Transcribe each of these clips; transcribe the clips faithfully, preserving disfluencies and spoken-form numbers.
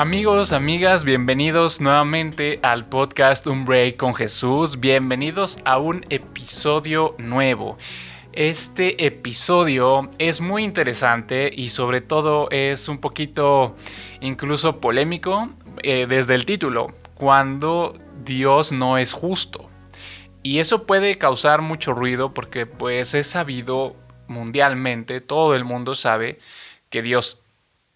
Amigos, amigas, bienvenidos nuevamente al podcast Un Break con Jesús. Bienvenidos a un episodio nuevo. Este episodio es muy interesante y sobre todo es un poquito incluso polémico eh, desde el título, cuando Dios no es justo. Y eso puede causar mucho ruido porque pues es sabido mundialmente, todo el mundo sabe que Dios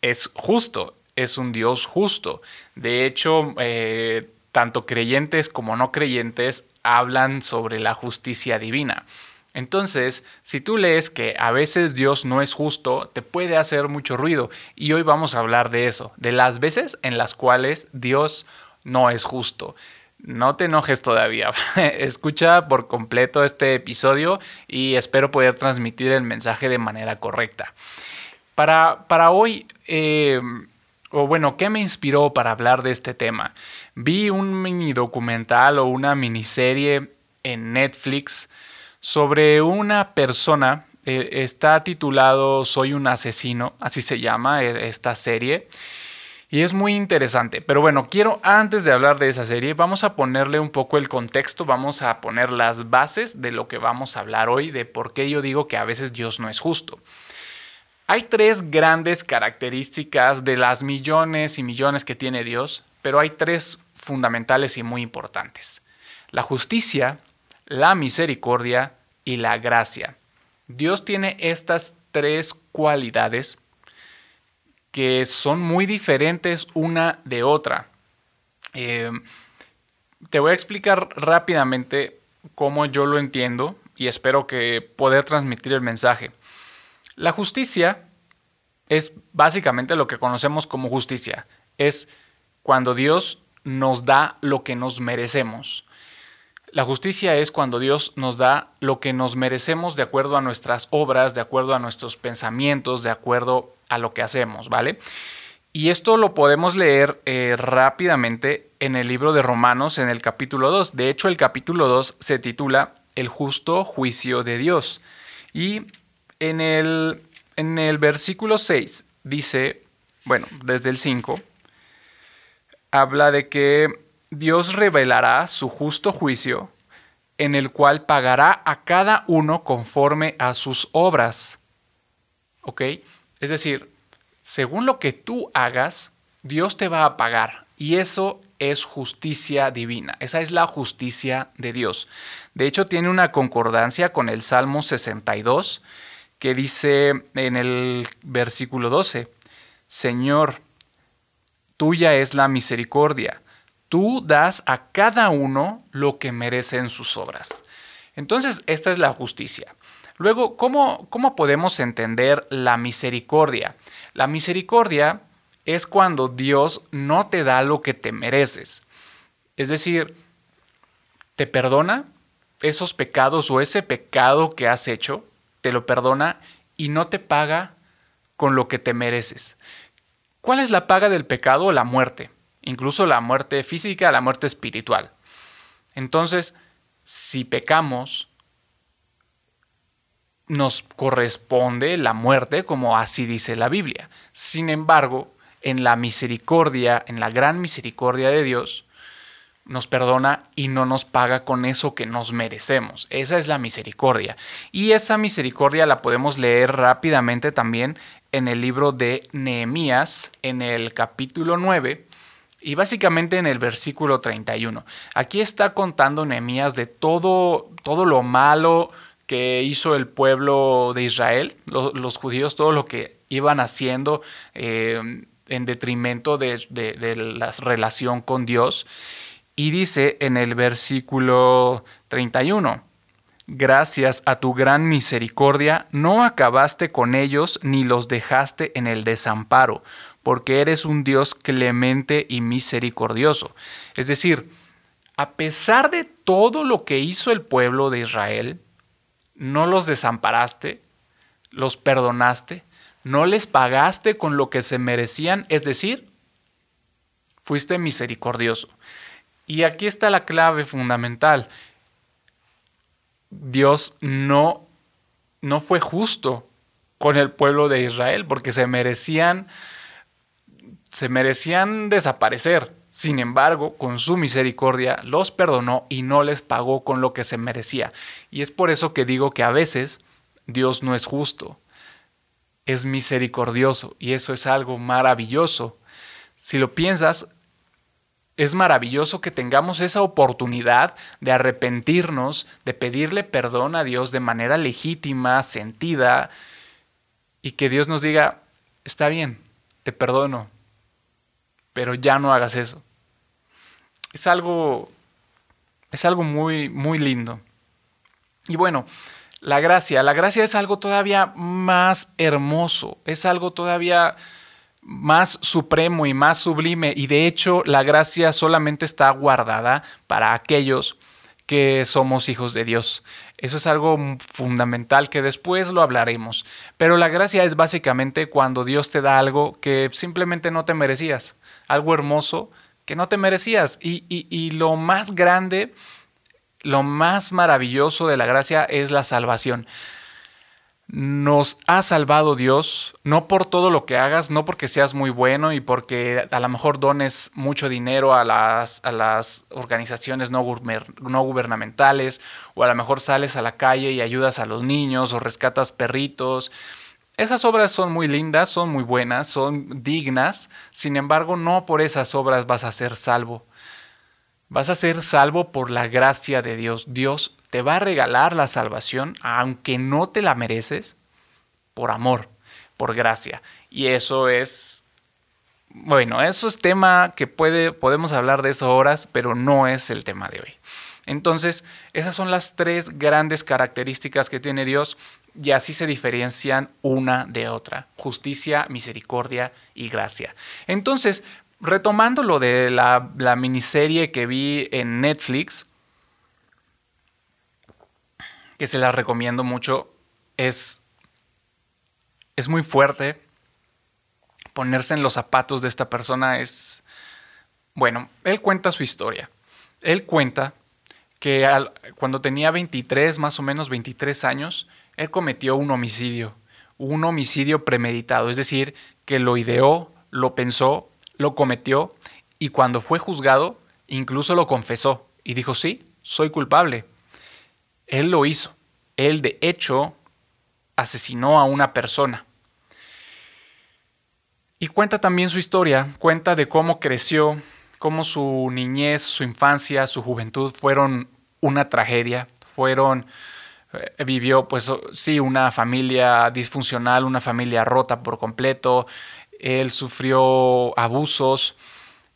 es justo. Es un Dios justo. De hecho, eh, tanto creyentes como no creyentes hablan sobre la justicia divina. Entonces, si tú lees que a veces Dios no es justo, te puede hacer mucho ruido. Y hoy vamos a hablar de eso, de las veces en las cuales Dios no es justo. No te enojes todavía. Escucha por completo este episodio y espero poder transmitir el mensaje de manera correcta. Para, para hoy... Eh, O bueno, ¿qué me inspiró para hablar de este tema? Vi un mini documental o una miniserie en Netflix sobre una persona. Eh, está titulado Soy un asesino, así se llama esta serie. Y es muy interesante. Pero bueno, quiero antes de hablar de esa serie, vamos a ponerle un poco el contexto. Vamos a poner las bases de lo que vamos a hablar hoy, de por qué yo digo que a veces Dios no es justo. Hay tres grandes características de las millones y millones que tiene Dios, pero hay tres fundamentales y muy importantes: la justicia, la misericordia y la gracia. Dios tiene estas tres cualidades que son muy diferentes una de otra. Eh, te voy a explicar rápidamente cómo yo lo entiendo y espero que poder transmitir el mensaje. La justicia es básicamente lo que conocemos como justicia. Es cuando Dios nos da lo que nos merecemos. La justicia es cuando Dios nos da lo que nos merecemos de acuerdo a nuestras obras, de acuerdo a nuestros pensamientos, de acuerdo a lo que hacemos, ¿vale? Y esto lo podemos leer eh, rápidamente en el libro de Romanos, en el capítulo dos. De hecho, el capítulo dos se titula El justo juicio de Dios. Y... En el, en el versículo seis dice, bueno, desde el cinco, habla de que Dios revelará su justo juicio en el cual pagará a cada uno conforme a sus obras. ¿Ok? Es decir, según lo que tú hagas, Dios te va a pagar. Y eso es justicia divina. Esa es la justicia de Dios. De hecho, tiene una concordancia con el Salmo sesenta y dos, que dice en el versículo doce, Señor, tuya es la misericordia, tú das a cada uno lo que merecen sus obras. Entonces, esta es la justicia. Luego, ¿cómo, cómo podemos entender la misericordia? La misericordia es cuando Dios no te da lo que te mereces. Es decir, te perdona esos pecados o ese pecado que has hecho, te lo perdona y no te paga con lo que te mereces. ¿Cuál es la paga del pecado? La muerte, incluso la muerte física, la muerte espiritual. Entonces, si pecamos, nos corresponde la muerte, como así dice la Biblia. Sin embargo, en la misericordia, en la gran misericordia de Dios, nos perdona y no nos paga con eso que nos merecemos. Esa es la misericordia. Y esa misericordia la podemos leer rápidamente también en el libro de Nehemías, en el capítulo nueve y básicamente en el versículo treinta y uno. Aquí está contando Nehemías de todo, todo lo malo que hizo el pueblo de Israel, los, los judíos, todo lo que iban haciendo eh, en detrimento de, de, de la relación con Dios. Y dice en el versículo treinta y uno, gracias a tu gran misericordia no acabaste con ellos ni los dejaste en el desamparo, porque eres un Dios clemente y misericordioso. Es decir, a pesar de todo lo que hizo el pueblo de Israel, no los desamparaste, los perdonaste, no les pagaste con lo que se merecían, es decir, fuiste misericordioso. Y aquí está la clave fundamental. Dios no, no fue justo con el pueblo de Israel porque se merecían se merecían desaparecer. Sin embargo, con su misericordia los perdonó y no les pagó con lo que se merecía. Y es por eso que digo que a veces Dios no es justo, es misericordioso, y eso es algo maravilloso. Si lo piensas, es maravilloso que tengamos esa oportunidad de arrepentirnos, de pedirle perdón a Dios de manera legítima, sentida, y que Dios nos diga, está bien, te perdono, pero ya no hagas eso. Es algo, es algo muy, muy lindo. Y bueno, la gracia, la gracia es algo todavía más hermoso, es algo todavía más supremo y más sublime, y de hecho la gracia solamente está guardada para aquellos que somos hijos de Dios. Eso es algo fundamental que después lo hablaremos. Pero la gracia es básicamente cuando Dios te da algo que simplemente no te merecías, algo hermoso que no te merecías. Y, y, y lo más grande, lo más maravilloso de la gracia es la salvación. Nos ha salvado Dios, no por todo lo que hagas, no porque seas muy bueno y porque a lo mejor dones mucho dinero a las, a las organizaciones no gubernamentales, o a lo mejor sales a la calle y ayudas a los niños o rescatas perritos. Esas obras son muy lindas, son muy buenas, son dignas. Sin embargo, no por esas obras vas a ser salvo. Vas a ser salvo por la gracia de Dios. Dios te va a regalar la salvación, aunque no te la mereces, por amor, por gracia. Y eso es, bueno, eso es tema que puede, podemos hablar de eso horas, pero no es el tema de hoy. Entonces, esas son las tres grandes características que tiene Dios, y así se diferencian una de otra: justicia, misericordia y gracia. Entonces, retomando lo de la, la miniserie que vi en Netflix, que se las recomiendo mucho, es, es muy fuerte. Ponerse en los zapatos de esta persona es... Bueno, él cuenta su historia. Él cuenta que al, cuando tenía veintitrés, más o menos veintitrés años, él cometió un homicidio, un homicidio premeditado. Es decir, que lo ideó, lo pensó, lo cometió, y cuando fue juzgado, incluso lo confesó y dijo, sí, soy culpable. Él lo hizo. Él, de hecho, asesinó a una persona. Y cuenta también su historia. Cuenta de cómo creció, cómo su niñez, su infancia, su juventud fueron una tragedia. Fueron, eh, vivió, pues sí, una familia disfuncional, una familia rota por completo. Él sufrió abusos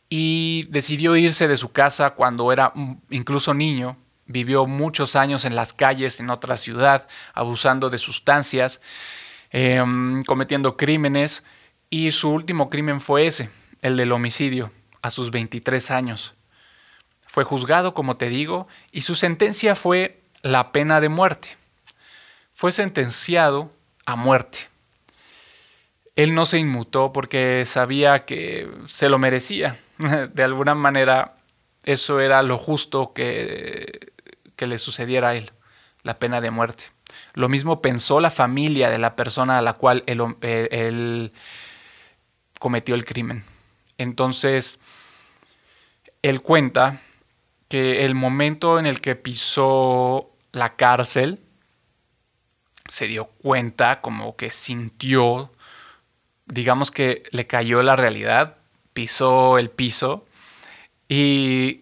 y decidió irse de su casa cuando era incluso niño. Vivió muchos años en las calles, en otra ciudad, abusando de sustancias, eh, cometiendo crímenes. Y su último crimen fue ese, el del homicidio, a sus veintitrés años. Fue juzgado, como te digo, y su sentencia fue la pena de muerte. Fue sentenciado a muerte. Él no se inmutó porque sabía que se lo merecía. De alguna manera, eso era lo justo que... que le sucediera a él, la pena de muerte. Lo mismo pensó la familia de la persona a la cual él, él, él cometió el crimen. Entonces, él cuenta que el momento en el que pisó la cárcel, se dio cuenta, como que sintió, digamos que le cayó la realidad, pisó el piso y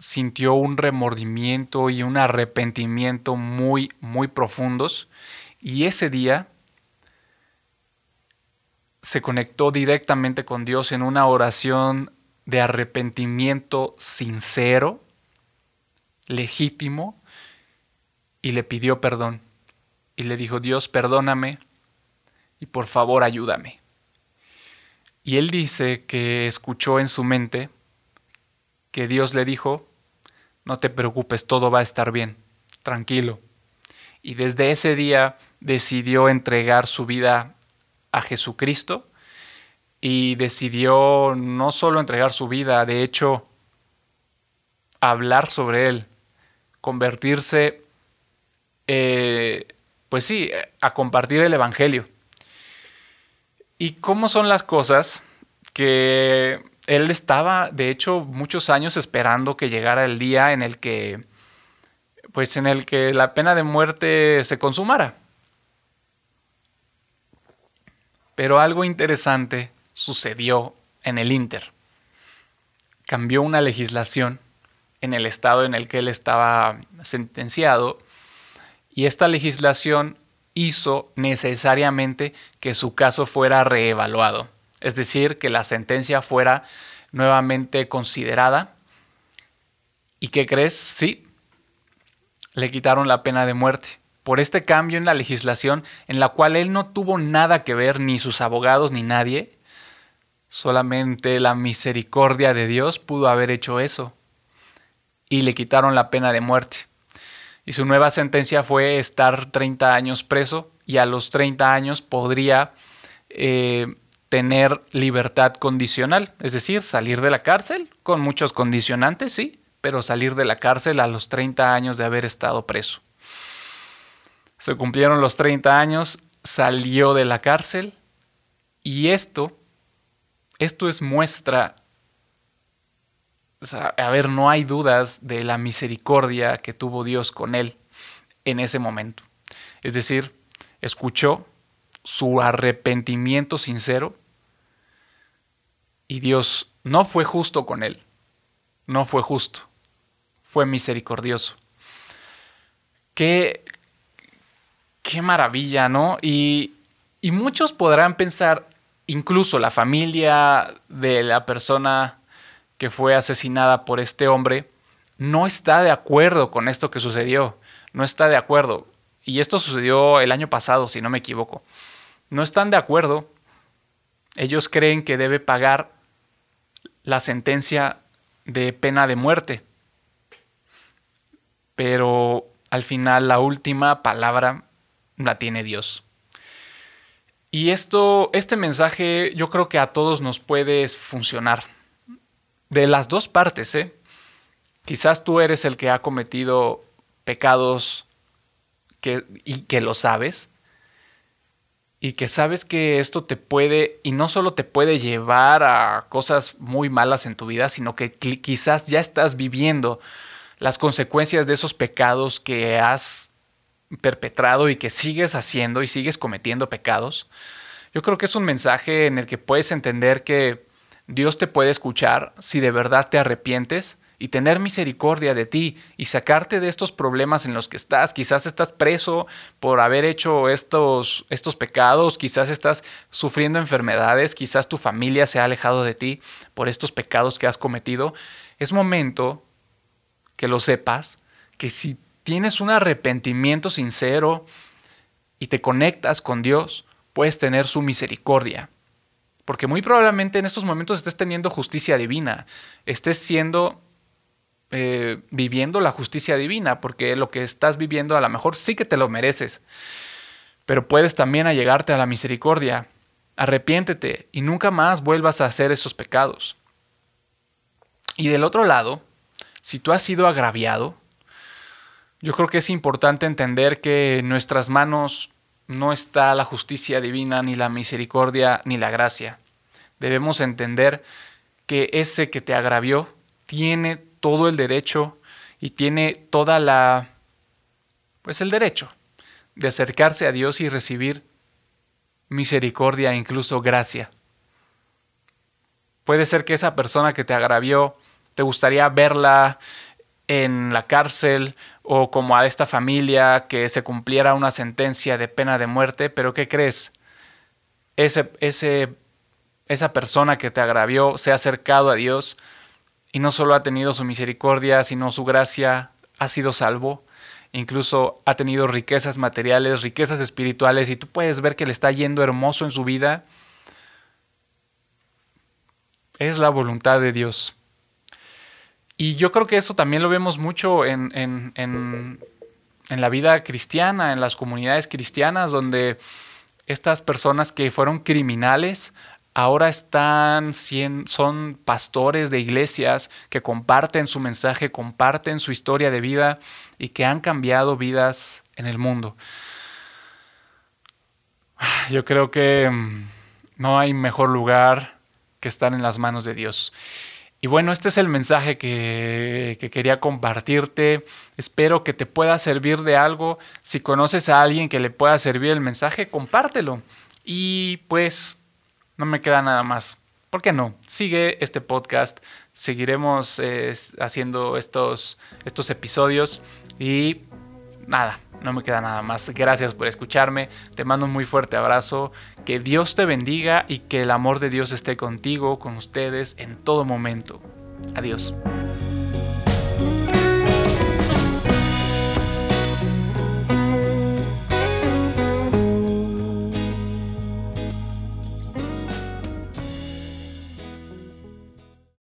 sintió un remordimiento y un arrepentimiento muy, muy profundos. Y ese día se conectó directamente con Dios en una oración de arrepentimiento sincero, legítimo, y le pidió perdón. Y le dijo, Dios, perdóname y por favor ayúdame. Y él dice que escuchó en su mente que Dios le dijo, no te preocupes, todo va a estar bien, tranquilo. Y desde ese día decidió entregar su vida a Jesucristo y decidió no solo entregar su vida, de hecho, hablar sobre él, convertirse, eh, pues sí, a compartir el evangelio. ¿Y cómo son las cosas? que él estaba, de hecho, muchos años esperando que llegara el día en el que, pues, en el que la pena de muerte se consumara. Pero algo interesante sucedió en el ínter. Cambió una legislación en el estado en el que él estaba sentenciado, y esta legislación hizo necesariamente que su caso fuera reevaluado, es decir, que la sentencia fuera nuevamente considerada. ¿Y qué crees? Sí, le quitaron la pena de muerte por este cambio en la legislación en la cual él no tuvo nada que ver, ni sus abogados ni nadie. Solamente la misericordia de Dios pudo haber hecho eso. Y le quitaron la pena de muerte. Y su nueva sentencia fue estar treinta años preso, y a los treinta años podría eh, tener libertad condicional. Es decir, salir de la cárcel, con muchos condicionantes, sí, pero salir de la cárcel a los treinta años de haber estado preso. Se cumplieron los treinta años, salió de la cárcel, y esto, esto es muestra... O sea, a ver, no hay dudas de la misericordia que tuvo Dios con él en ese momento. Es decir, escuchó su arrepentimiento sincero y Dios no fue justo con él. No fue justo, fue misericordioso. Qué, qué maravilla, ¿no? Y, y muchos podrán pensar, incluso la familia de la persona que fue asesinada por este hombre, no está de acuerdo con esto que sucedió. No está de acuerdo. Y esto sucedió el año pasado, si no me equivoco. No están de acuerdo. Ellos creen que debe pagar la sentencia de pena de muerte. Pero al final la última palabra la tiene Dios. Y esto, este mensaje yo creo que a todos nos puede funcionar. De las dos partes, ¿eh? Quizás tú eres el que ha cometido pecados que, y que lo sabes. Y que sabes que esto te puede, y no solo te puede llevar a cosas muy malas en tu vida, sino que quizás ya estás viviendo las consecuencias de esos pecados que has perpetrado y que sigues haciendo y sigues cometiendo pecados. Yo creo que es un mensaje en el que puedes entender que Dios te puede escuchar si de verdad te arrepientes y tener misericordia de ti y sacarte de estos problemas en los que estás. Quizás estás preso por haber hecho estos, estos pecados, quizás estás sufriendo enfermedades, quizás tu familia se ha alejado de ti por estos pecados que has cometido. Es momento que lo sepas, que si tienes un arrepentimiento sincero y te conectas con Dios, puedes tener su misericordia. Porque muy probablemente en estos momentos estés teniendo justicia divina, estés siendo, eh, viviendo la justicia divina, porque lo que estás viviendo a lo mejor sí que te lo mereces, pero puedes también allegarte a la misericordia. Arrepiéntete y nunca más vuelvas a hacer esos pecados. Y del otro lado, si tú has sido agraviado, yo creo que es importante entender que en nuestras manos no está la justicia divina, ni la misericordia, ni la gracia. Debemos entender que ese que te agravió tiene todo el derecho y tiene toda la, pues el derecho de acercarse a Dios y recibir misericordia e incluso gracia. Puede ser que esa persona que te agravió te gustaría verla en la cárcel, o como a esta familia que se cumpliera una sentencia de pena de muerte, pero ¿qué crees? Ese, ese, esa persona que te agravió se ha acercado a Dios y no solo ha tenido su misericordia, sino su gracia, ha sido salvo, incluso ha tenido riquezas materiales, riquezas espirituales, y tú puedes ver que le está yendo hermoso en su vida. Es la voluntad de Dios. Y yo creo que eso también lo vemos mucho en, en, en, en la vida cristiana, en las comunidades cristianas, donde estas personas que fueron criminales ahora están son pastores de iglesias que comparten su mensaje, comparten su historia de vida y que han cambiado vidas en el mundo. Yo creo que no hay mejor lugar que están en las manos de Dios. Y bueno, este es el mensaje que, que quería compartirte. Espero que te pueda servir de algo. Si conoces a alguien que le pueda servir el mensaje, compártelo. Y pues no me queda nada más. ¿Por qué no? Sigue este podcast. Seguiremos eh, haciendo estos, estos episodios. Y nada, no me queda nada más. Gracias por escucharme. Te mando un muy fuerte abrazo. Que Dios te bendiga y que el amor de Dios esté contigo, con ustedes en todo momento. Adiós.